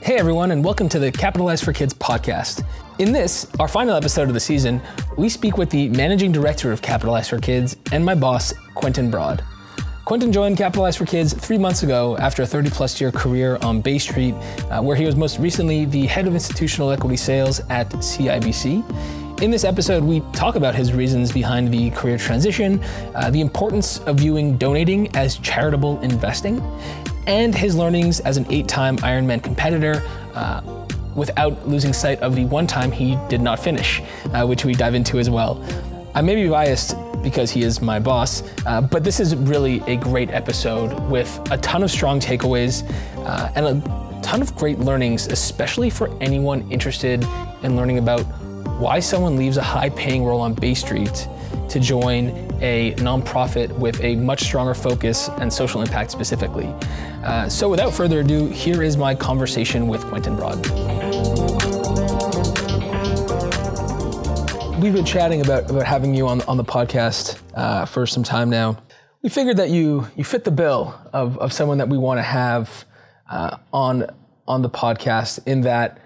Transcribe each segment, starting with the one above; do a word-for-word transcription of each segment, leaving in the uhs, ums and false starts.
Hey everyone, and welcome to the Capitalize for Kids podcast. In this, our final episode of the season, we speak with the Managing Director of Capitalize for Kids and my boss, Quentin Broad. Quentin joined Capitalize for Kids three months ago after a thirty plus year career on Bay Street, uh, where he was most recently the head of institutional equity sales at C I B C. In this episode, we talk about his reasons behind the career transition, uh, the importance of viewing donating as charitable investing, and his learnings as an eight-time Ironman competitor uh, without losing sight of the one time he did not finish, uh, which we dive into as well. I may be biased because he is my boss, uh, but this is really a great episode with a ton of strong takeaways uh, and a ton of great learnings, especially for anyone interested in learning about why someone leaves a high-paying role on Bay Street to join a nonprofit with a much stronger focus and social impact specifically. Uh, so without further ado, here is my conversation with Quentin Broad. We've been chatting about, about having you on, on the podcast uh, for some time now. We figured that you you fit the bill of, of someone that we want to have uh, on on the podcast, in that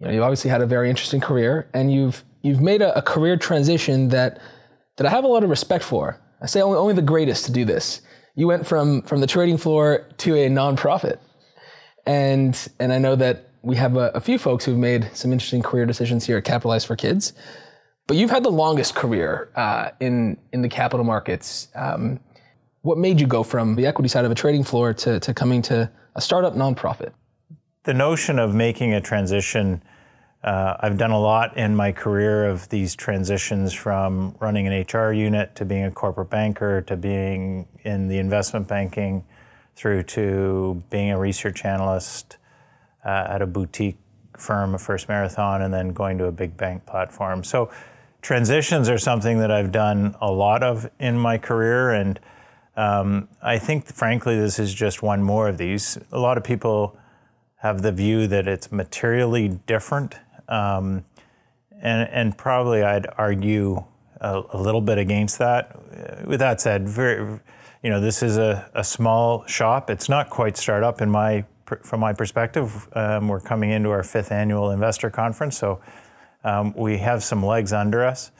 you know, you've obviously had a very interesting career, and you've you've made a, a career transition that that I have a lot of respect for. I say only, only the greatest to do this. You went from from the trading floor to a nonprofit. And and I know that we have a, a few folks who've made some interesting career decisions here at Capitalize for Kids, but you've had the longest career uh, in, in the capital markets. Um, what made you go from the equity side of a trading floor to, to coming to a startup nonprofit? The notion of making a transition, Uh, I've done a lot in my career of these transitions from running an H R unit to being a corporate banker to being in the investment banking through to being a research analyst uh, at a boutique firm, a First Marathon, and then going to a big bank platform. So transitions are something that I've done a lot of in my career, and um, I think, frankly, this is just one more of these. A lot of people have the view that it's materially different. Um, and, and probably I'd argue a, a little bit against that. With that said, very, you know, this is a, a small shop. It's not quite startup in my from my perspective. Um, we're coming into our fifth annual investor conference, so um, we have some legs under us.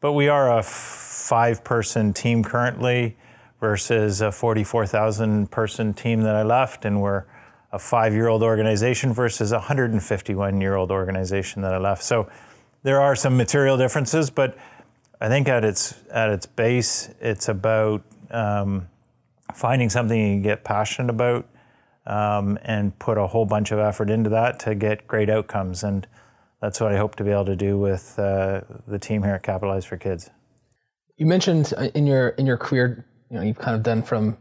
But we are a five-person team currently versus a forty-four thousand person team that I left, and we're a five-year-old organization versus a one hundred fifty-one-year-old organization that I left. So there are some material differences, but I think at its at its base, it's about um, finding something you can get passionate about um, and put a whole bunch of effort into that to get great outcomes. And that's what I hope to be able to do with uh, the team here at Capitalize for Kids. You mentioned in your in your career, you know, you've kind of done from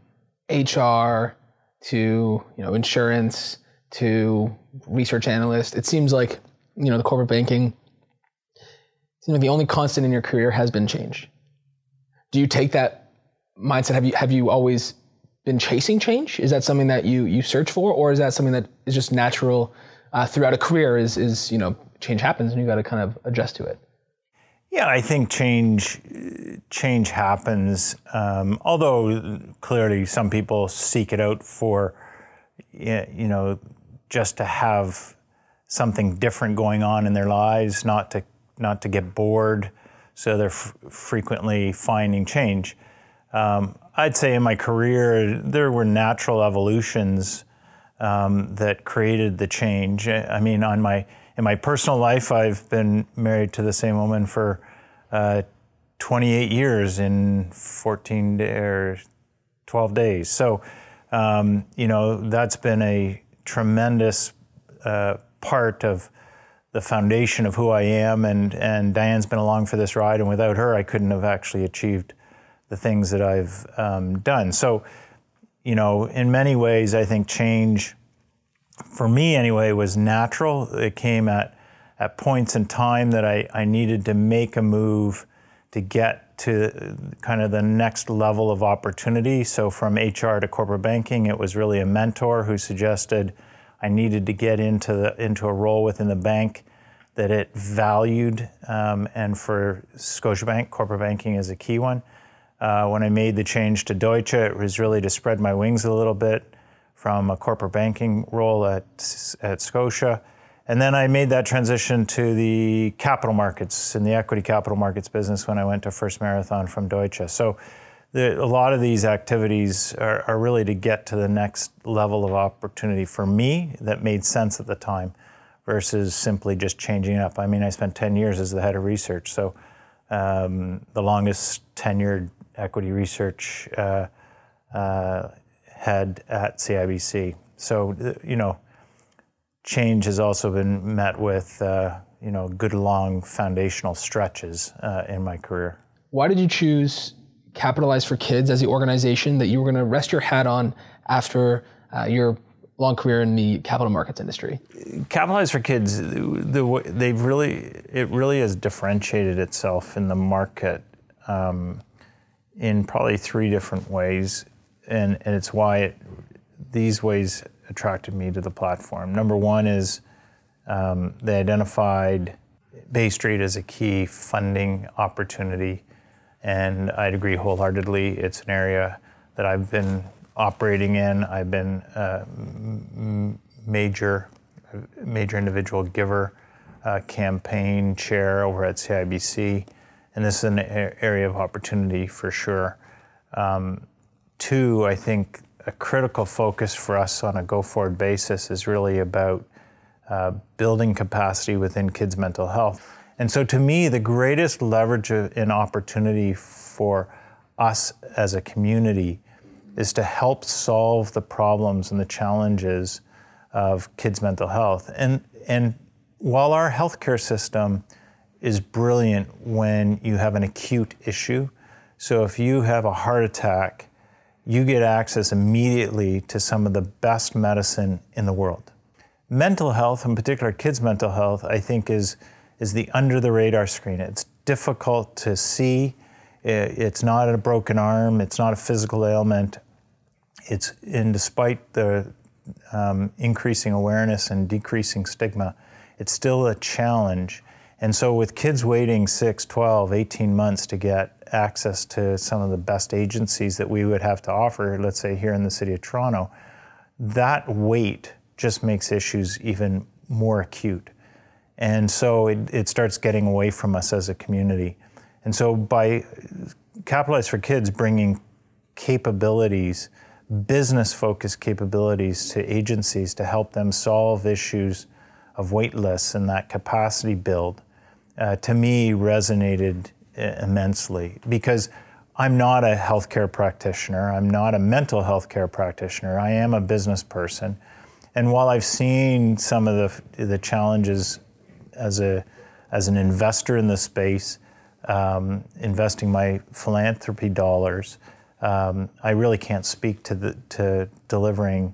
H R to, you know, insurance, to research analyst. It seems like, you know, the corporate banking, you know, the only constant in your career has been change. Do you take that mindset? Have you have you always been chasing change? Is that something that you you search for, or is that something that is just natural uh, throughout a career? Is is you know, change happens and you got to kind of adjust to it. Yeah, I think change change happens, um, although clearly some people seek it out for, you know, just to have something different going on in their lives, not to not to get bored, so they're f- frequently finding change. Um, I'd say in my career, there were natural evolutions um, that created the change. I mean, on my In my personal life, I've been married to the same woman for uh, twenty-eight years in fourteen or twelve days. So, um, you know, that's been a tremendous uh, part of the foundation of who I am. And, and Diane's been along for this ride, and without her, I couldn't have actually achieved the things that I've um, done. So, you know, in many ways, I think change, for me anyway, was natural. It came at at points in time that I, I needed to make a move to get to kind of the next level of opportunity. So from H R to corporate banking, it was really a mentor who suggested I needed to get into the into a role within the bank that it valued. Um, and for Scotiabank, corporate banking is a key one. Uh, when I made the change to Deutsche, it was really to spread my wings a little bit from a corporate banking role at, at Scotia. And then I made that transition to the capital markets and the equity capital markets business when I went to First Marathon from Deutsche. So the, a lot of these activities are, are really to get to the next level of opportunity for me that made sense at the time versus simply just changing up. I mean, I spent ten years as the head of research, so um, the longest tenured equity research uh, uh, head at C I B C. So, you know, change has also been met with, uh, you know, good long foundational stretches uh, in my career. Why did you choose Capitalize for Kids as the organization that you were going to rest your hat on after uh, your long career in the capital markets industry? Capitalize for Kids, the, they've really, it really has differentiated itself in the market um, in probably three different ways, and, and it's why it, these ways attracted me to the platform. Number one is um, they identified Bay Street as a key funding opportunity, and I'd agree wholeheartedly. It's an area that I've been operating in. I've been a major, major individual giver, uh, campaign chair over at C I B C, and this is an area of opportunity for sure. Um, two, I think a critical focus for us on a go-forward basis is really about uh, building capacity within kids' mental health. And so to me, the greatest leverage and opportunity for us as a community is to help solve the problems and the challenges of kids' mental health. And, and while our healthcare system is brilliant when you have an acute issue, so if you have a heart attack, you get access immediately to some of the best medicine in the world. Mental health, in particular kids' mental health, I think is, is the under-the-radar screen. It's difficult to see. It's not a broken arm, it's not a physical ailment. It's, and despite the um, increasing awareness and decreasing stigma, it's still a challenge. And so with kids waiting six, twelve, eighteen months to get access to some of the best agencies that we would have to offer, let's say here in the city of Toronto, that wait just makes issues even more acute. And so it, it starts getting away from us as a community. And so by Capitalize for Kids bringing capabilities, business-focused capabilities to agencies to help them solve issues of wait lists and that capacity build, uh, to me resonated immensely, because I'm not a healthcare practitioner, I'm not a mental health care practitioner, I am a business person. And while I've seen some of the, the challenges as a as an investor in the space, Um, investing my philanthropy dollars, um, I really can't speak to the to delivering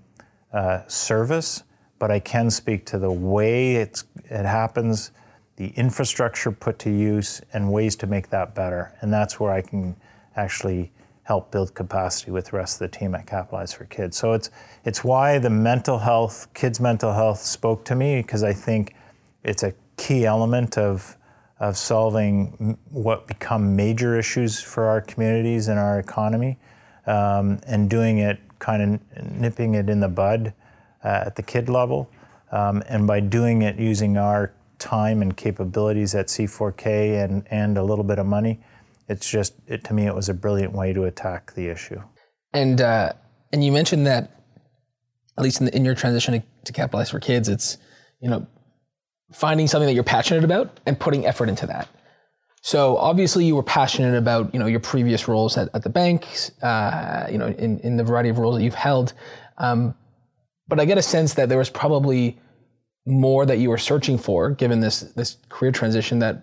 uh, service, but I can speak to the way it's, it happens, the infrastructure put to use, and ways to make that better. And that's where I can actually help build capacity with the rest of the team at Capitalize for Kids. So it's it's why the mental health, kids' mental health spoke to me, because I think it's a key element of of solving what become major issues for our communities and our economy, um, and doing it, kind of nipping it in the bud uh, at the kid level. Um, and by doing it using our time and capabilities at C four K and, and a little bit of money, it's just, it, to me, it was a brilliant way to attack the issue. And uh, and you mentioned that, at least in, the, in your transition to Capitalize for Kids, it's, you know, finding something that you're passionate about and putting effort into that. So obviously you were passionate about, you know, your previous roles at, at the banks, uh, you know, in, in the variety of roles that you've held. Um, but I get a sense that there was probably more that you were searching for, given this this career transition that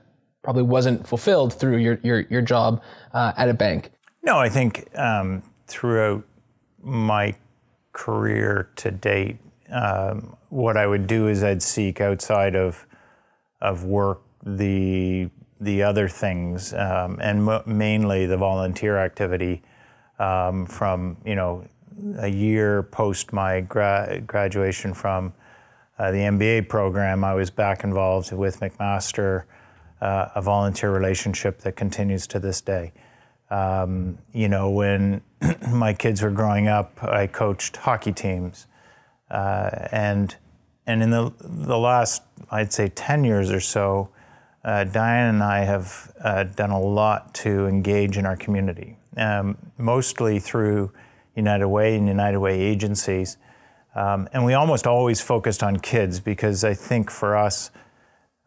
probably wasn't fulfilled through your your, your job uh, at a bank. No, I think um, throughout my career to date, Um, what I would do is I'd seek outside of of work the the other things, um, and m- mainly the volunteer activity. Um, from you know a year post my gra- graduation from uh, the M B A program, I was back involved with McMaster, uh, a volunteer relationship that continues to this day. Um, you know when my kids were growing up, I coached hockey teams. Uh, and and in the the last, I'd say, ten years or so, uh, Diane and I have uh, done a lot to engage in our community, um, mostly through United Way and United Way agencies. Um, and we almost always focused on kids because I think for us,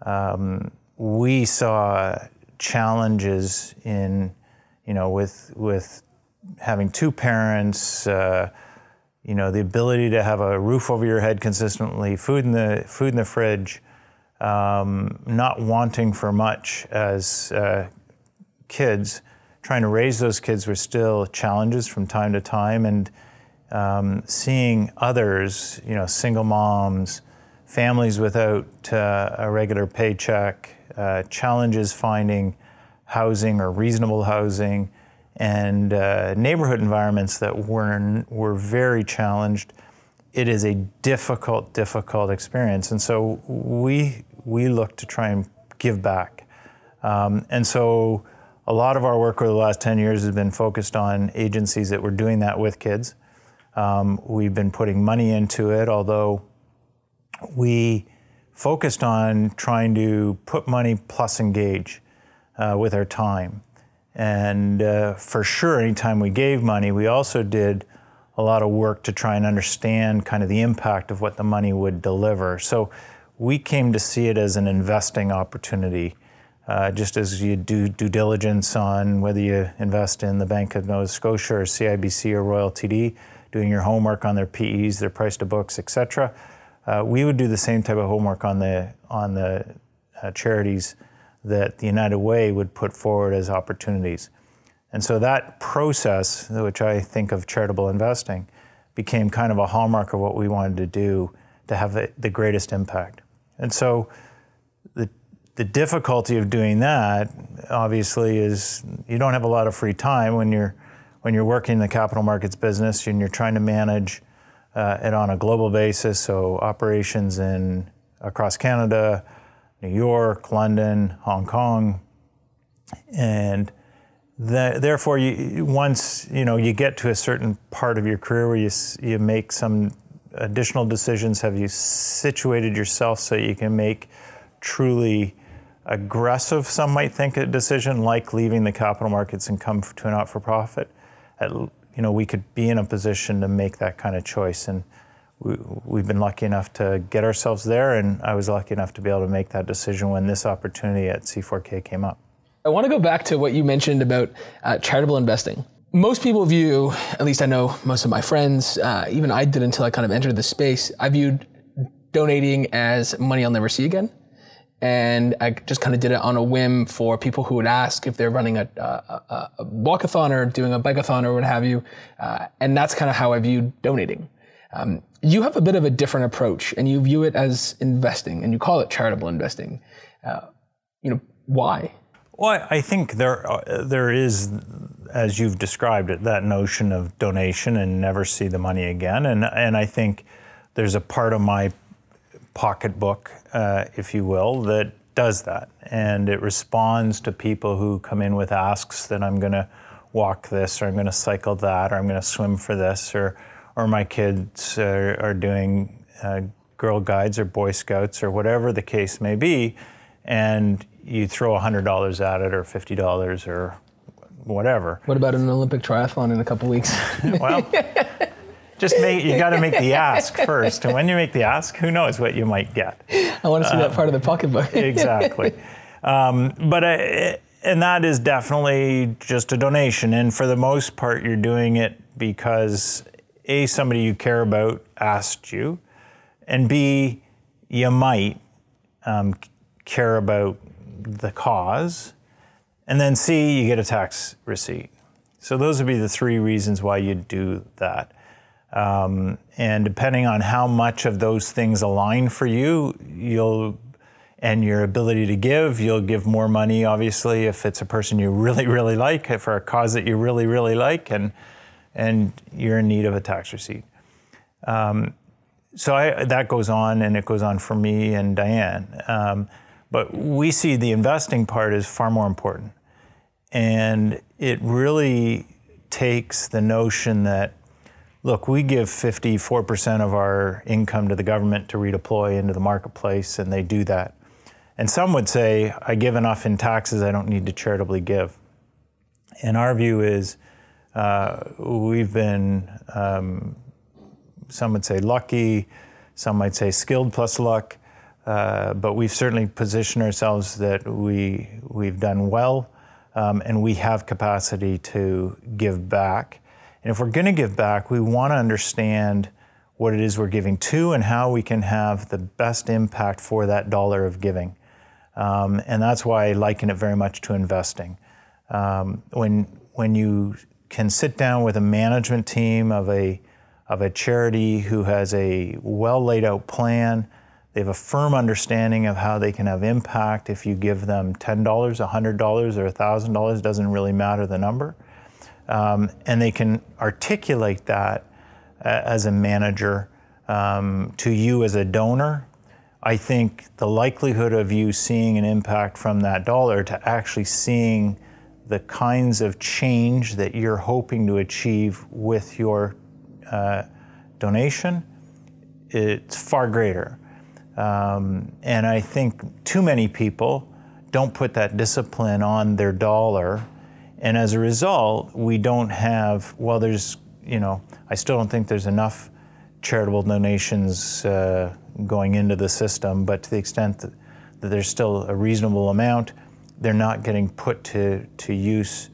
um, we saw challenges in, you know, with with having two parents, uh, you know, the ability to have a roof over your head consistently, food in the food in the fridge, um, not wanting for much as uh, kids, trying to raise those kids were still challenges from time to time, and. Um, seeing others, you know, single moms, families without uh, a regular paycheck, uh, challenges finding housing or reasonable housing, and uh, neighborhood environments that were were very challenged. It is a difficult, difficult experience, and so we we look to try and give back, um, and so a lot of our work over the last ten years has been focused on agencies that were doing that with kids. Um, we've been putting money into it, although we focused on trying to put money plus engage uh, with our time. And uh, for sure, anytime we gave money, we also did a lot of work to try and understand kind of the impact of what the money would deliver. So we came to see it as an investing opportunity, uh, just as you do due diligence on whether you invest in the Bank of Nova Scotia or C I B C or Royal T D. Doing your homework on their P Es, their price to books, et cetera. Uh, we would do the same type of homework on the on the uh, charities that the United Way would put forward as opportunities. And so that process, which I think of charitable investing, became kind of a hallmark of what we wanted to do to have the, the greatest impact. And so the the difficulty of doing that, obviously, is you don't have a lot of free time when you're When you're working in the capital markets business and you're trying to manage uh, it on a global basis, so operations in across Canada, New York, London, Hong Kong, and the, therefore, you, once you know you get to a certain part of your career where you you make some additional decisions, have you situated yourself so you can make truly aggressive, some might think, a decision like leaving the capital markets and come to a not-for-profit. At, you know, we could be in a position to make that kind of choice, and we, we've been lucky enough to get ourselves there, and I was lucky enough to be able to make that decision when this opportunity at C four K came up. I want to go back to what you mentioned about uh, charitable investing. Most people view, at least I know most of my friends, uh, even I did until I kind of entered the space, I viewed donating as money I'll never see again. And I just kind of did it on a whim for people who would ask if they're running a, a, a walkathon or doing a bikeathon or what have you. Uh, and that's kind of how I viewed donating. Um, you have a bit of a different approach and you view it as investing and you call it charitable investing. Uh, you know, why? Well, I think there uh, there is, as you've described it, that notion of donation and never see the money again. And, and I think there's a part of my pocketbook, uh, if you will, that does that. And it responds to people who come in with asks that I'm going to walk this, or I'm going to cycle that, or I'm going to swim for this, or or my kids are, are doing uh, Girl Guides or Boy Scouts or whatever the case may be. And you throw one hundred dollars at it or fifty dollars or whatever. What about an Olympic triathlon in a couple weeks? Well... Just make, you got to make the ask first. And when you make the ask, who knows what you might get. I want to see um, that part of the pocketbook. Exactly. Um, but I, and that is definitely just a donation. And for the most part, you're doing it because A, somebody you care about asked you, and B, you might um, care about the cause. And then C, you get a tax receipt. So those would be the three reasons why you do that. Um, and depending on how much of those things align for you, you'll, and your ability to give, you'll give more money, obviously, if it's a person you really, really like, for a cause that you really, really like, and and you're in need of a tax receipt. Um, so I, that goes on, and it goes on for me and Diane. Um, but we see the investing part is far more important. And it really takes the notion that look, we give fifty-four percent of our income to the government to redeploy into the marketplace, and they do that. And some would say, I give enough in taxes, I don't need to charitably give. And our view is uh, we've been, um, some would say lucky, some might say skilled plus luck, uh, but we've certainly positioned ourselves that we, we've done well, um, and we have capacity to give back. And if we're gonna give back, we wanna understand what it is we're giving to and how we can have the best impact for that dollar of giving. Um, and that's why I liken it very much to investing. Um, when when you can sit down with a management team of a of a charity who has a well laid out plan, they have a firm understanding of how they can have impact. If you give them ten dollars, one hundred dollars, or one thousand dollars, doesn't really matter the number. Um, and they can articulate that as a manager um, to you as a donor. I think the likelihood of you seeing an impact from that dollar to actually seeing the kinds of change that you're hoping to achieve with your uh, donation, it's far greater. Um, and I think too many people don't put that discipline on their dollar. And as a result, we don't have, well, there's, you know, I still don't think there's enough charitable donations uh, going into the system, but to the extent that, that there's still a reasonable amount, they're not getting put to, to use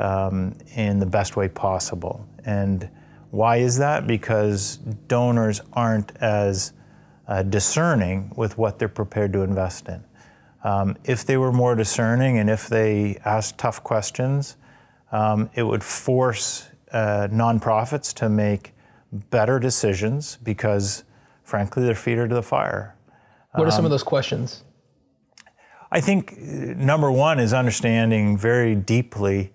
um, in the best way possible. And why is that? Because donors aren't as uh, discerning with what they're prepared to invest in. Um, if they were more discerning and if they asked tough questions, um, it would force uh, nonprofits to make better decisions because, frankly, their feet are to the fire. What are some um, of those questions? I think number one is understanding very deeply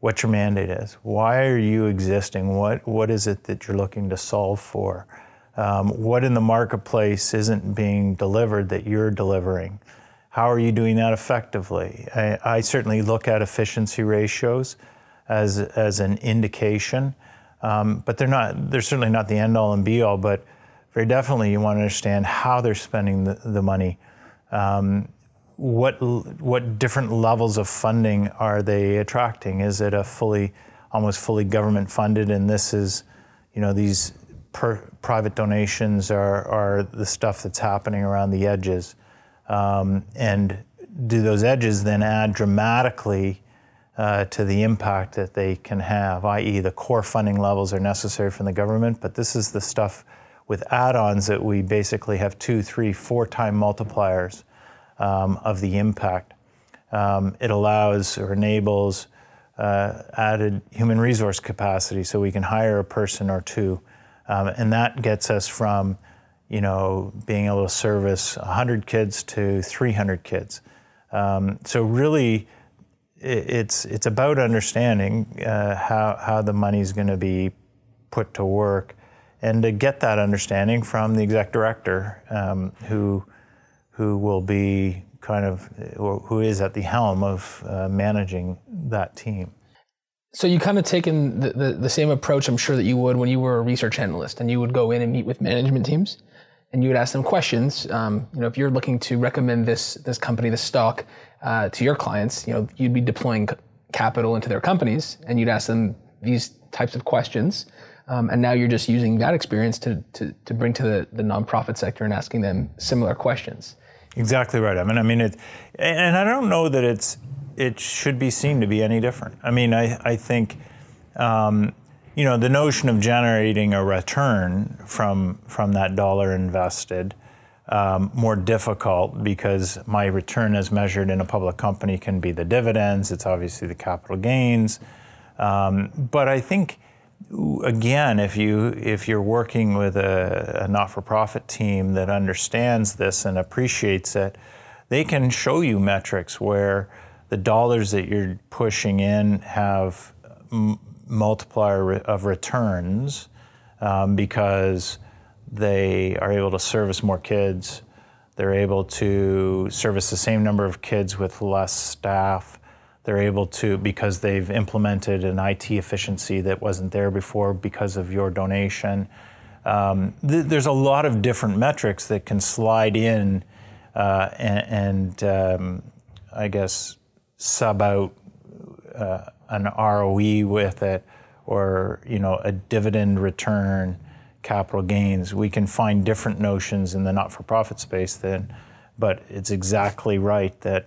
what your mandate is. Why are you existing? What What is it that you're looking to solve for? Um, what in the marketplace isn't being delivered that you're delivering? How are you doing that effectively? I, I certainly look at efficiency ratios as as an indication, um, but they're not. They're certainly not the end all and be all. But very definitely, you want to understand how they're spending the, the money. Um, What what different levels of funding are they attracting? Is it a fully, almost fully government funded, and this is, you know, these per, private donations are, are the stuff that's happening around the edges, um, and do those edges then add dramatically uh, to the impact that they can have? that is, the core funding levels are necessary from the government, but this is the stuff with add-ons that we basically have two, three, four-time multipliers. Um, of the impact. Um, it allows or enables uh, added human resource capacity so we can hire a person or two. Um, and that gets us from, you know, being able to service one hundred kids to three hundred kids. Um, so really, it, it's it's about understanding uh, how, how the money's gonna be put to work, and to get that understanding from the exec director um, who who will be kind of, or who is at the helm of uh, managing that team. So you kind of taken the, the, the same approach, I'm sure, that you would when you were a research analyst, and you would go in and meet with management teams and you would ask them questions. Um, you know, if you're looking to recommend this this company, this stock uh, to your clients, you know, you'd be deploying c- capital into their companies, and you'd ask them these types of questions. Um, and now you're just using that experience to, to, to bring to the, the nonprofit sector and asking them similar questions. Exactly right. I mean, I mean it, and I don't know that it's it should be seen to be any different. I mean, I I think, um, you know, the notion of generating a return from from that dollar invested um, more difficult because my return as measured in a public company can be the dividends. It's obviously the capital gains, um, but I think again, if you if you're working with a, a not-for-profit team that understands this and appreciates it, they can show you metrics where the dollars that you're pushing in have m- multiplier of returns um, because they are able to service more kids, they're able to service the same number of kids with less staff, They're able to, because they've implemented an I T efficiency that wasn't there before because of your donation. Um, th- there's a lot of different metrics that can slide in uh, and, and um, I guess, sub out uh, an R O E with it, or, you know, a dividend return, capital gains. We can find different notions in the not-for-profit space then, but it's exactly right that,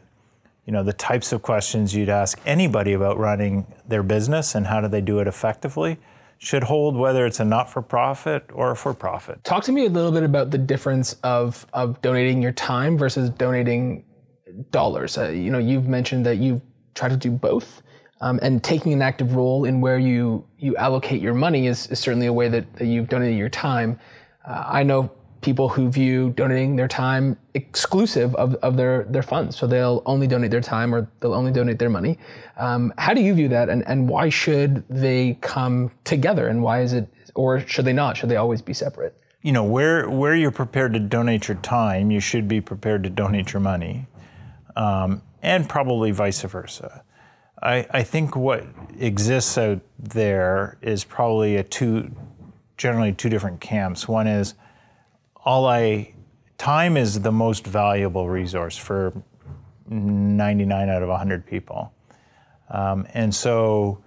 you know, the types of questions you'd ask anybody about running their business and how do they do it effectively should hold whether it's a not-for-profit or a for-profit. Talk to me a little bit about the difference of of donating your time versus donating dollars. Uh, you know, you've mentioned that you try to do both, um, and taking an active role in where you, you allocate your money is, is certainly a way that, that you've donated your time. Uh, I know people who view donating their time exclusive of, of their, their funds. So they'll only donate their time or they'll only donate their money. Um, how do you view that, and, and why should they come together, and why is it, or should they not? Should they always be separate? You know, where, where you're prepared to donate your time, you should be prepared to donate your money, um, and probably vice versa. I, I think what exists out there is probably a two, generally two different camps. One is, All I, time is the most valuable resource for ninety-nine out of one hundred people. Um, and so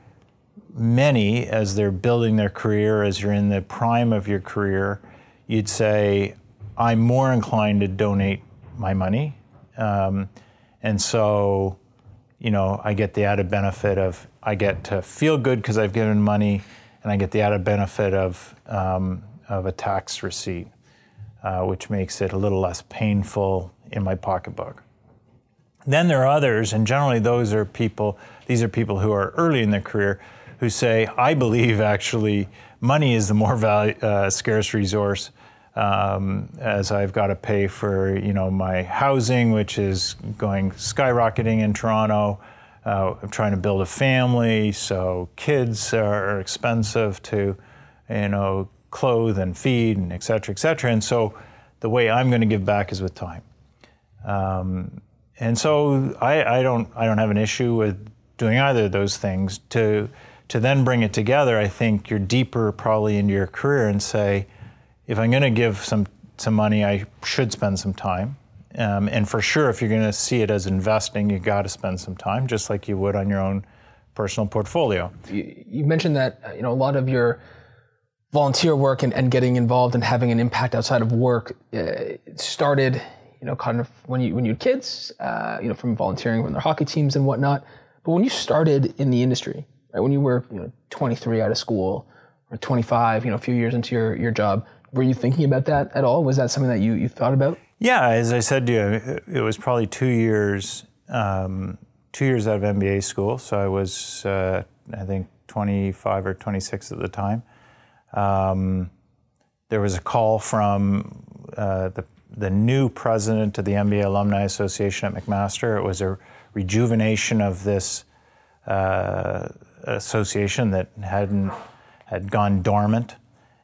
many, as they're building their career, as you're in the prime of your career, you'd say, I'm more inclined to donate my money. Um, and so, you know, I get the added benefit of, I get to feel good because I've given money, and I get the added benefit of, um, of a tax receipt. Uh, which makes it a little less painful in my pocketbook. Then there are others, and generally those are people, these are people who are early in their career, who say, I believe actually money is the more value, uh, scarce resource, um, as I've got to pay for, you know, my housing, which is going skyrocketing in Toronto. Uh, I'm trying to build a family, so kids are expensive to, you know, clothe and feed and et cetera, et cetera. And so the way I'm going to give back is with time. Um, and so I, I don't I don't have an issue with doing either of those things. To to then bring it together, I think you're deeper probably into your career and say, if I'm going to give some, some money, I should spend some time. Um, and for sure, if you're going to see it as investing, you got to spend some time, just like you would on your own personal portfolio. You, you mentioned that, you know, a lot of your volunteer work and, and getting involved and having an impact outside of work uh, started, you know, kind of when you when you had kids, uh, you know, from volunteering on their hockey teams and whatnot. But when you started in the industry, right, when you were, you know, twenty-three out of school or twenty-five, you know, a few years into your, your job, were you thinking about that at all? Was that something that you, you thought about? Yeah, as I said to you, it was probably two years, um, two years out of M B A school. So I was, uh, I think, twenty-five or twenty-six at the time. Um, there was a call from uh, the the new president of the M B A Alumni Association at McMaster. It was a rejuvenation of this uh, association that hadn't had gone dormant,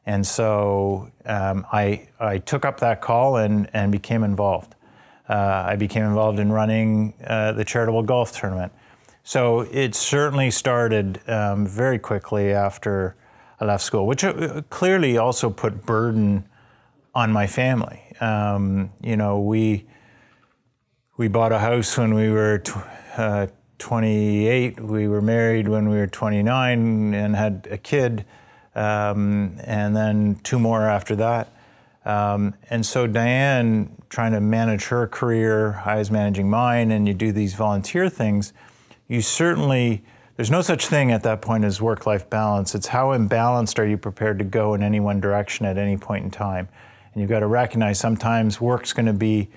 and so um, I I took up that call and and became involved. Uh, I became involved in running uh, the charitable golf tournament. So it certainly started um, very quickly after I left school, which clearly also put burden on my family. Um, you know, we we bought a house when we were tw- uh, twenty-eight. We were married when we were twenty-nine and had a kid, um, and then two more after that. Um, and so Diane, trying to manage her career, I was managing mine, and you do these volunteer things, you certainly... There's no such thing at that point as work-life balance. It's how imbalanced are you prepared to go in any one direction at any point in time. And you've got to recognize sometimes work's going to be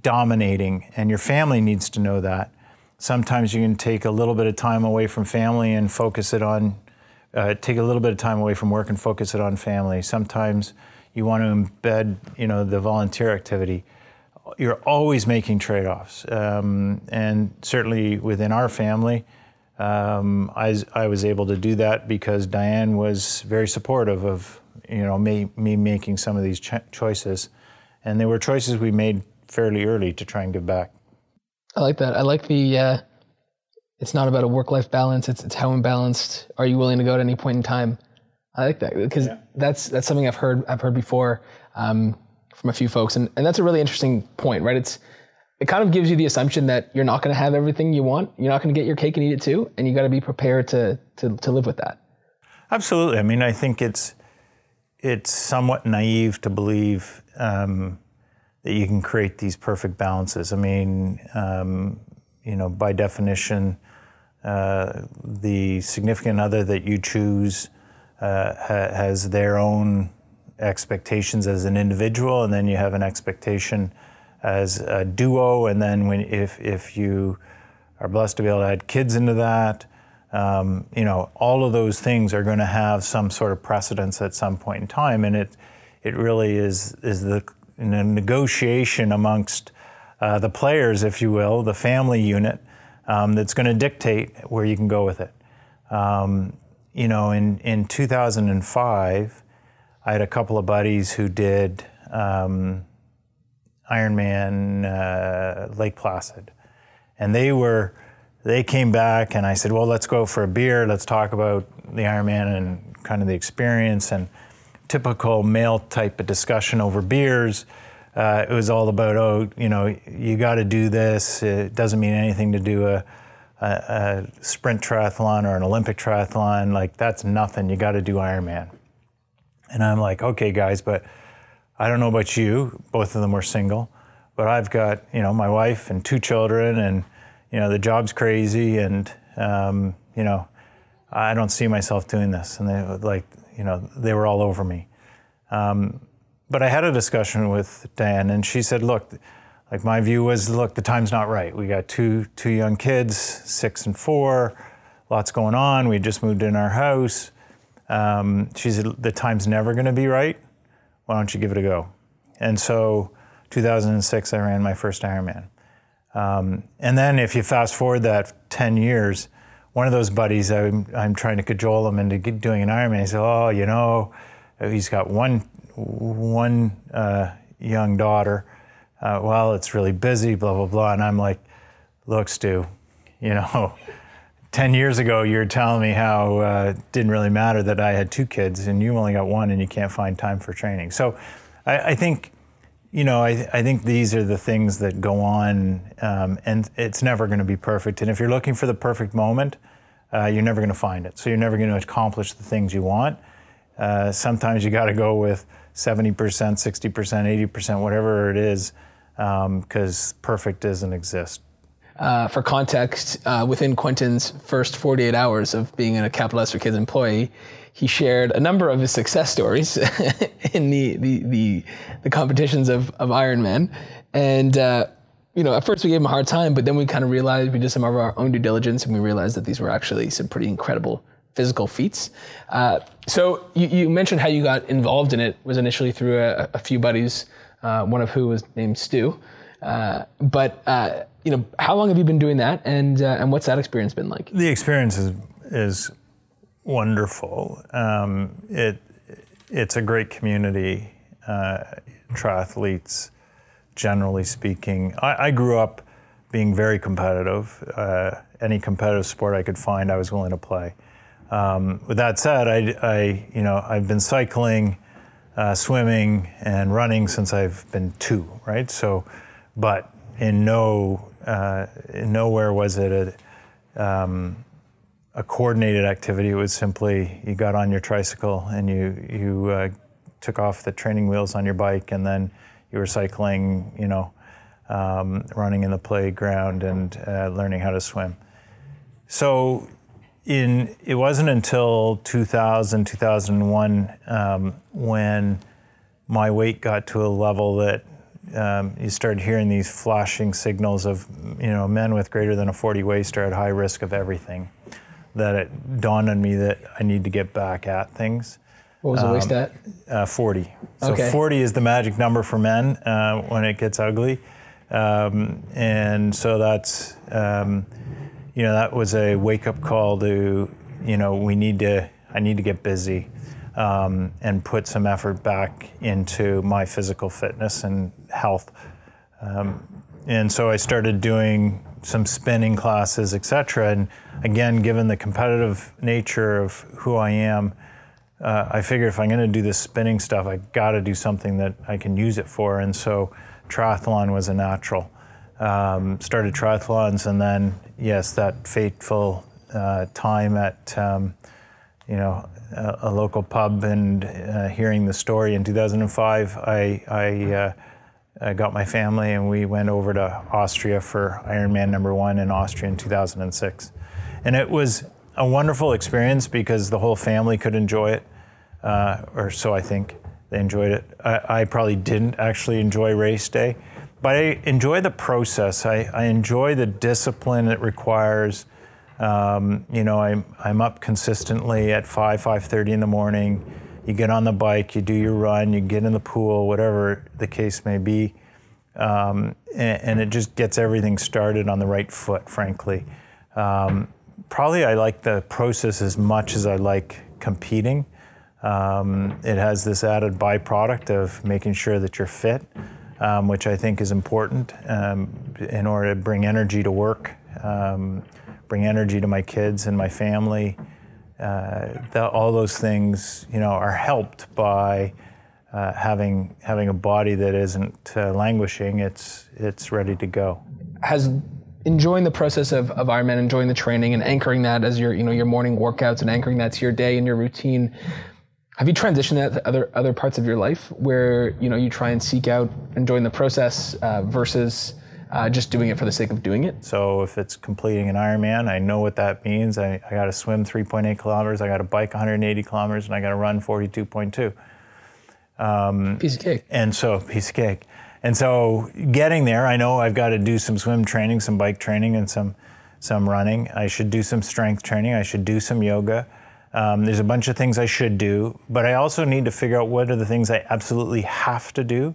dominating, and your family needs to know that. Sometimes you can take a little bit of time away from family and focus it on, uh, take a little bit of time away from work and focus it on family. Sometimes you want to embed, you know, the volunteer activity. You're always making trade-offs. Um, and certainly within our family, Um, I, I was able to do that because Diane was very supportive of, you know, me, me making some of these cho- choices. And they were choices we made fairly early to try and give back. I like that. I like the, uh, it's not about a work-life balance. It's it's how imbalanced are you willing to go at any point in time. I like that because yeah. that's that's something I've heard I've heard before um, from a few folks, and, and that's a really interesting point, right? It's it kind of gives you the assumption that you're not going to have everything you want. You're not going to get your cake and eat it too, and you got to be prepared to to to live with that. Absolutely. I mean, I think it's it's somewhat naive to believe um, that you can create these perfect balances. I mean, um, you know, by definition, uh, the significant other that you choose uh, ha- has their own expectations as an individual, and then you have an expectation as a duo, and then when if if you are blessed to be able to add kids into that, um, you know, all of those things are going to have some sort of precedence at some point in time, and it it really is is the in a negotiation amongst uh, the players, if you will, the family unit, um, that's going to dictate where you can go with it. Um, you know, in, in two thousand five, I had a couple of buddies who did um, Ironman uh, Lake Placid, and they were they came back, and I said, well, let's go for a beer, let's talk about the Ironman and kind of the experience, and typical male type of discussion over beers. Uh, it was all about, oh, you know, you got to do this. It doesn't mean anything to do a, a, a sprint triathlon or an Olympic triathlon. Like, that's nothing. You got to do Ironman. And I'm like, okay, guys, but I don't know about you. Both of them were single, but I've got, you know, my wife and two children, and, you know, the job's crazy, and, um, you know, I don't see myself doing this. And they like, you know, they were all over me. Um, but I had a discussion with Dan, and she said, look, like my view was, look, the time's not right. We got two two young kids, six and four, lots going on. We just moved in our house. Um, she said, the time's never gonna be right. Why don't you give it a go? And so two thousand six, I ran my first Ironman. Um, and then if you fast forward that ten years, one of those buddies, I'm, I'm trying to cajole him into doing an Ironman. He said, oh, you know, he's got one one uh, young daughter. Uh, well, it's really busy, blah, blah, blah. And I'm like, look, Stu, you know, ten years ago, you were telling me how uh, it didn't really matter that I had two kids, and you only got one, and you can't find time for training. So I, I think, you know, I, I think these are the things that go on, um, and it's never going to be perfect. And if you're looking for the perfect moment, uh, you're never going to find it. So you're never going to accomplish the things you want. Uh, sometimes you got to go with seventy percent, sixty percent, eighty percent, whatever it is, because um, perfect doesn't exist. Uh, for context, uh, within Quentin's first forty-eight hours of being a Capitalize for Kids employee, he shared a number of his success stories in the, the the the competitions of of Ironman. And, uh, you know, at first we gave him a hard time, but then we kind of realized, we did some of our own due diligence, and we realized that these were actually some pretty incredible physical feats. Uh, so you, you mentioned how you got involved in it was initially through a, a few buddies, uh, one of who was named Stu. Uh, but, uh, you know, how long have you been doing that, and uh, and what's that experience been like? The experience is is wonderful. Um, it it's a great community. Uh, triathletes, generally speaking, I, I grew up being very competitive. Uh, any competitive sport I could find, I was willing to play. Um, with that said, I, I you know I've been cycling, uh, swimming, and running since I've been two, right? So, but. In no, uh, nowhere was it a, um, a coordinated activity. It was simply you got on your tricycle and you you uh, took off the training wheels on your bike, and then you were cycling, you know, um, running in the playground, and uh, learning how to swim. So, in it wasn't until two thousand, two thousand one um, when my weight got to a level that. Um, you started hearing these flashing signals of, you know, men with greater than a forty waist are at high risk of everything, that it dawned on me that I need to get back at things. What was um, the waist at? Uh, forty. So okay. forty is the magic number for men uh, when it gets ugly. Um, and so that's, um, you know, that was a wake up call to, you know, we need to, I need to get busy. Um, and put some effort back into my physical fitness and health. Um, and so I started doing some spinning classes, et cetera. And again, given the competitive nature of who I am, uh, I figured if I'm gonna do this spinning stuff, I gotta do something that I can use it for. And so triathlon was a natural. Um, started triathlons, and then, yes, that fateful uh, time at, um, you know, a, a local pub and uh, hearing the story in two thousand five, I, I uh, I got my family and we went over to Austria for Ironman number one in Austria in two thousand six. And it was a wonderful experience because the whole family could enjoy it, uh, or so I think they enjoyed it. I, I probably didn't actually enjoy race day, but I enjoy the process. I, I enjoy the discipline it requires. Um, you know, I'm, I'm up consistently at five, five thirty in the morning. You get on the bike, you do your run, you get in the pool, whatever the case may be. Um, and, and it just gets everything started on the right foot, frankly. Um, probably I like the process as much as I like competing. Um, it has this added byproduct of making sure that you're fit, um, which I think is important um, in order to bring energy to work, um, bring energy to my kids and my family. Uh, the, all those things, you know, are helped by uh, having having a body that isn't uh, languishing. It's it's ready to go. Has enjoying the process of, of Ironman, enjoying the training, and anchoring that as your you know your morning workouts and anchoring that to your day and your routine. Have you transitioned that to other other parts of your life where you know you try and seek out enjoying the process uh, versus Uh, just doing it for the sake of doing it? So if it's completing an Ironman, I know what that means. I, I got to swim three point eight kilometers, I got to bike one hundred eighty kilometers, and I got to run forty-two point two. Um, piece of cake. And so, piece of cake. And so getting there, I know I've got to do some swim training, some bike training, and some some running. I should do some strength training. I should do some yoga. Um, there's a bunch of things I should do, but I also need to figure out what are the things I absolutely have to do.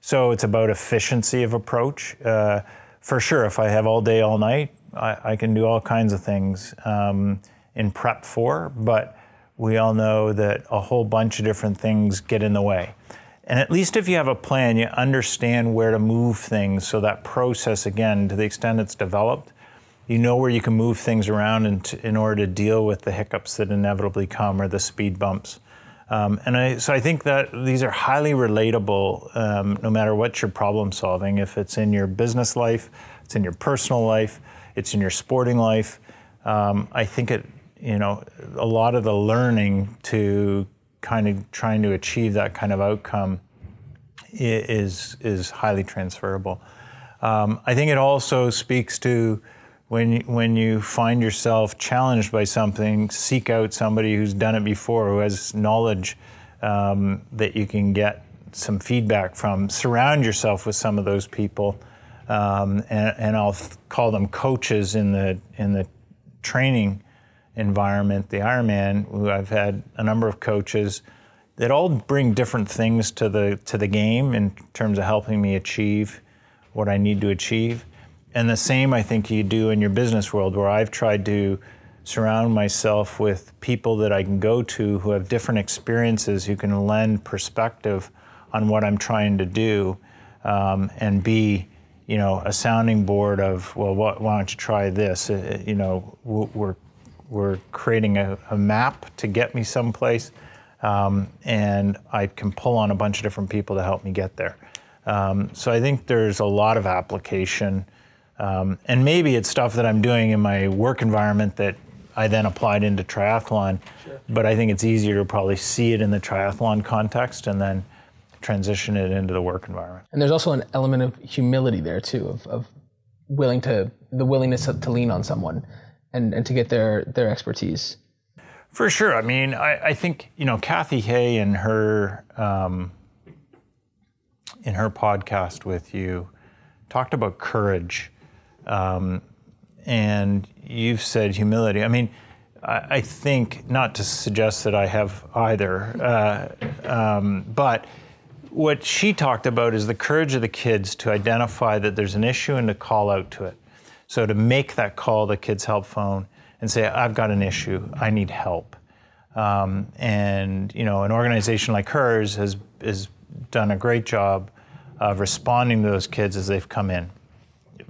So it's about efficiency of approach. Uh, for sure, if I have all day, all night, I, I can do all kinds of things um, in prep for, but we all know that a whole bunch of different things get in the way. And at least if you have a plan, you understand where to move things. So that process, again, to the extent it's developed, you know where you can move things around in, t- in order to deal with the hiccups that inevitably come or the speed bumps. Um, and I, so I think that these are highly relatable, um, no matter what your problem solving, if it's in your business life, it's in your personal life, it's in your sporting life. Um, I think it, you know, a lot of the learning to kind of trying to achieve that kind of outcome is is highly transferable. Um, I think it also speaks to When, when you find yourself challenged by something, seek out somebody who's done it before, who has knowledge um, that you can get some feedback from. Surround yourself with some of those people, um, and, and I'll th- call them coaches in the in the training environment, the Ironman, who I've had a number of coaches that all bring different things to the to the game in terms of helping me achieve what I need to achieve. And the same, I think, you do in your business world, where I've tried to surround myself with people that I can go to who have different experiences, who can lend perspective on what I'm trying to do, um, and be, you know, a sounding board of, well, why don't you try this? You know, we're we're creating a, a map to get me someplace, um, and I can pull on a bunch of different people to help me get there. Um, so I think there's a lot of application. Um, and maybe it's stuff that I'm doing in my work environment that I then applied into triathlon, sure. But I think it's easier to probably see it in the triathlon context and then transition it into the work environment. And there's also an element of humility there too, of, of willing to the willingness to lean on someone and, and to get their, their expertise. For sure. I mean, I, I think, you know, Kathy Hay in her um, in her podcast with you talked about courage. Um, and you've said humility. I mean, I, I think, not to suggest that I have either, uh, um, but what she talked about is the courage of the kids to identify that there's an issue and to call out to it. So to make that call to Kids Help Phone and say, I've got an issue, I need help. Um, and, you know, an organization like hers has, has done a great job of responding to those kids as they've come in.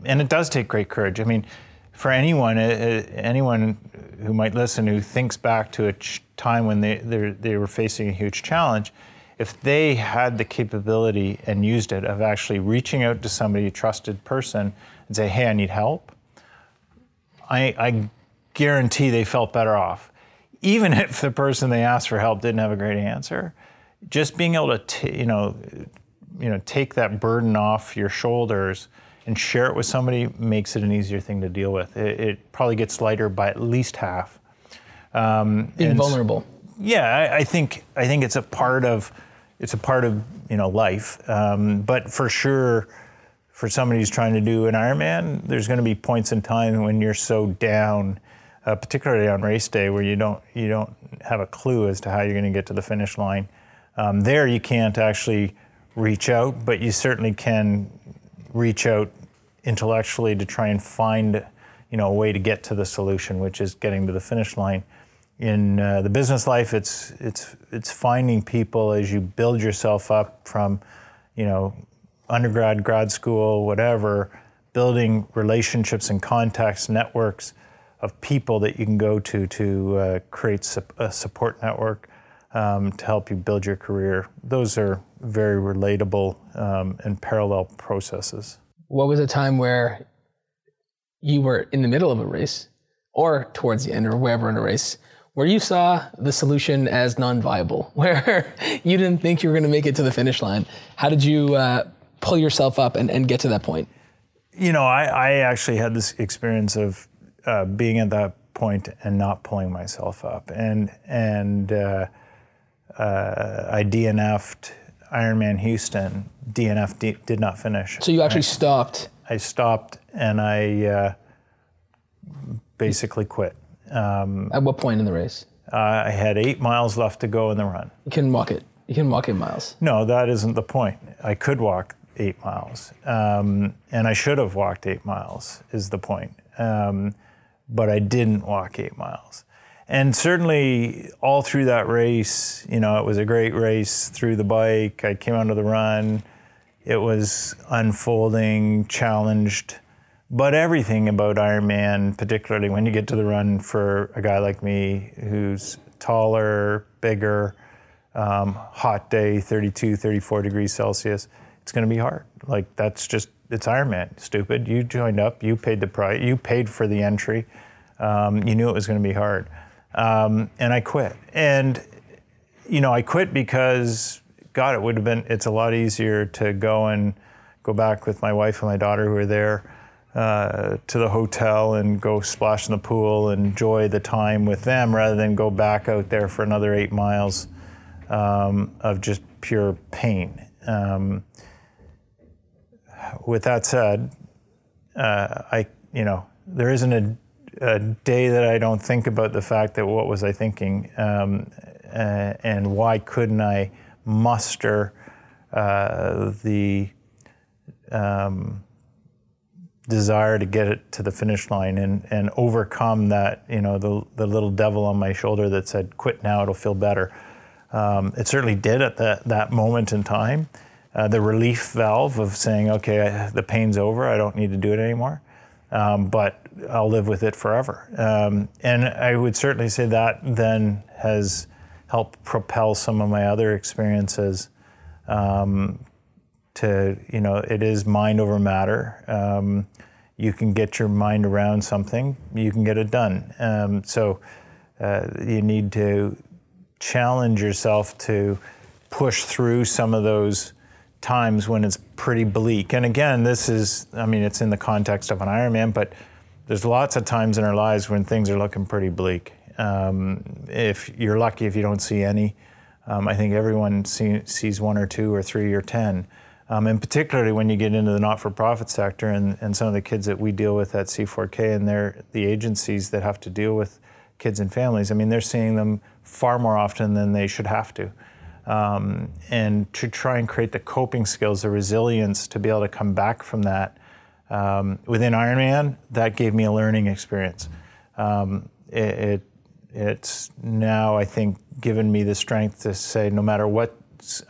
and it does take great courage. I mean, for anyone, uh, anyone who might listen who thinks back to a ch- time when they they were facing a huge challenge, if they had the capability and used it of actually reaching out to somebody, a trusted person, and say, hey, I need help, I, I guarantee they felt better off. Even if the person they asked for help didn't have a great answer, just being able to, t- you know, you know, take that burden off your shoulders and share it with somebody makes it an easier thing to deal with. It, it probably gets lighter by at least half. Um, Being vulnerable. Yeah, I, I think I think it's a part of it's a part of you know life. Um, but for sure, for somebody who's trying to do an Ironman, there's going to be points in time when you're so down, uh, particularly on race day, where you don't you don't have a clue as to how you're going to get to the finish line. Um, there, you can't actually reach out, but you certainly can reach out intellectually to try and find, you know, a way to get to the solution, which is getting to the finish line. In uh, the business life, it's it's it's finding people as you build yourself up from, you know, undergrad, grad school, whatever, building relationships and contacts, networks of people that you can go to to uh, create su- a support network um, to help you build your career. Those are very relatable um, and parallel processes. What was a time where you were in the middle of a race or towards the end or wherever in a race where you saw the solution as non-viable, where you didn't think you were going to make it to the finish line? How did you uh, pull yourself up and, and get to that point? You know, I, I actually had this experience of uh, being at that point and not pulling myself up. And, and uh, uh, I D N F'd Ironman Houston, D N F d- did not finish. So you actually I, stopped. I stopped and I uh, basically quit. Um, At what point in the race? Uh, I had eight miles left to go in the run. You can walk it. You can walk eight miles. No, that isn't the point. I could walk eight miles. Um, and I should have walked eight miles is the point. Um, but I didn't walk eight miles. And certainly all through that race, you know, it was a great race through the bike. I came out of the run. It was unfolding, challenged. But everything about Ironman, particularly when you get to the run for a guy like me who's taller, bigger, um, hot day, thirty-two, thirty-four degrees Celsius, it's going to be hard. Like that's just, it's Ironman, stupid. You joined up, you paid the price, you paid for the entry. Um, you knew it was going to be hard. Um, and I quit. And, you know, I quit because, God, it would have been, it's a lot easier to go and go back with my wife and my daughter who are there uh, to the hotel and go splash in the pool and enjoy the time with them rather than go back out there for another eight miles um, of just pure pain. Um, with that said, uh, I, you know, there isn't a a day that I don't think about the fact that what was I thinking um, uh, and why couldn't I muster uh, the um, desire to get it to the finish line and, and overcome that, you know, the the little devil on my shoulder that said, quit now, it'll feel better. Um, it certainly did at that, that moment in time. Uh, the relief valve of saying, okay, I, the pain's over, I don't need to do it anymore. Um, but I'll live with it forever. Um, and I would certainly say that then has helped propel some of my other experiences um, to, you know, it is mind over matter. Um, you can get your mind around something, you can get it done. Um, so uh, you need to challenge yourself to push through some of those times when it's pretty bleak. And again, this is, I mean, it's in the context of an Ironman, but there's lots of times in our lives when things are looking pretty bleak. Um, if you're lucky, if you don't see any, um, I think everyone see, sees one or two or three or ten. Um, and particularly when you get into the not-for-profit sector and, and some of the kids that we deal with at C four K and they're the agencies that have to deal with kids and families, I mean, they're seeing them far more often than they should have to. Um, and to try and create the coping skills, the resilience to be able to come back from that. Um, within Ironman, that gave me a learning experience. Um, it, it, it's now, I think, given me the strength to say, no matter what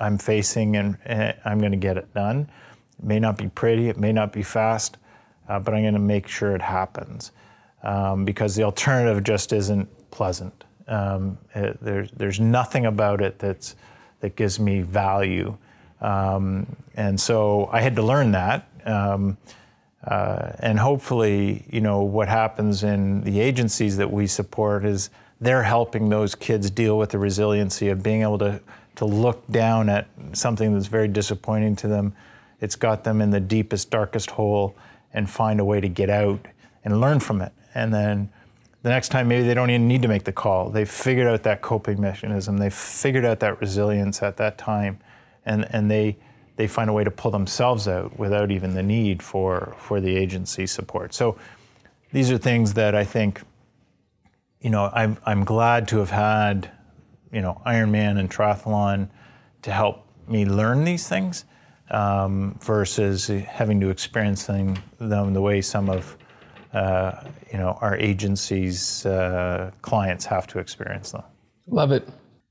I'm facing, and, and I'm going to get it done. It may not be pretty, it may not be fast, uh, but I'm going to make sure it happens um, because the alternative just isn't pleasant. Um, it, there's there's nothing about it that's that gives me value, um, and so I had to learn that. Um, uh, and hopefully, you know, what happens in the agencies that we support is they're helping those kids deal with the resiliency of being able to to look down at something that's very disappointing to them. It's got them in the deepest, darkest hole and find a way to get out and learn from it. And then the next time, maybe they don't even need to make the call. They've figured out that coping mechanism. They've figured out that resilience at that time. And, and they they find a way to pull themselves out without even the need for, for the agency support. So these are things that I think, you know, I'm, I'm glad to have had, you know, Ironman and triathlon to help me learn these things um, versus having to experience them the way some of, uh, you know, our agency's uh, clients have to experience them. Love it.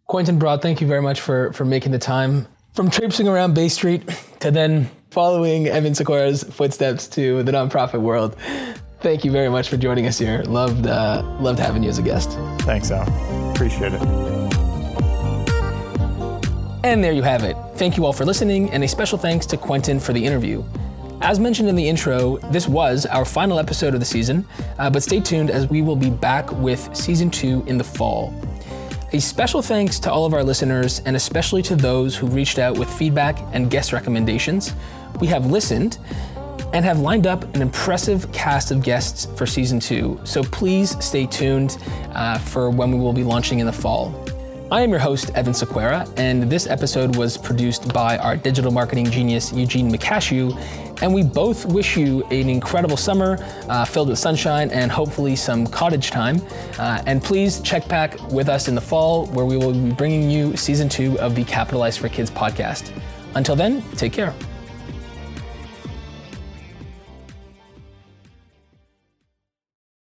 Quentin Broad, thank you very much for, for making the time. From traipsing around Bay Street to then following Evan Sequeira's footsteps to the nonprofit world, thank you very much for joining us here. Loved, uh, loved having you as a guest. Thanks, Al. Appreciate it. And there you have it. Thank you all for listening, and a special thanks to Quentin for the interview. As mentioned in the intro, this was our final episode of the season, uh, but stay tuned as we will be back with season two in the fall. A special thanks to all of our listeners, and especially to those who reached out with feedback and guest recommendations. We have listened and have lined up an impressive cast of guests for season two, so please stay tuned uh, for when we will be launching in the fall. I am your host, Evan Sequeira, and this episode was produced by our digital marketing genius, Eugene McCashew, and we both wish you an incredible summer uh, filled with sunshine and hopefully some cottage time. Uh, and please check back with us in the fall where we will be bringing you season two of the Capitalize for Kids podcast. Until then, take care.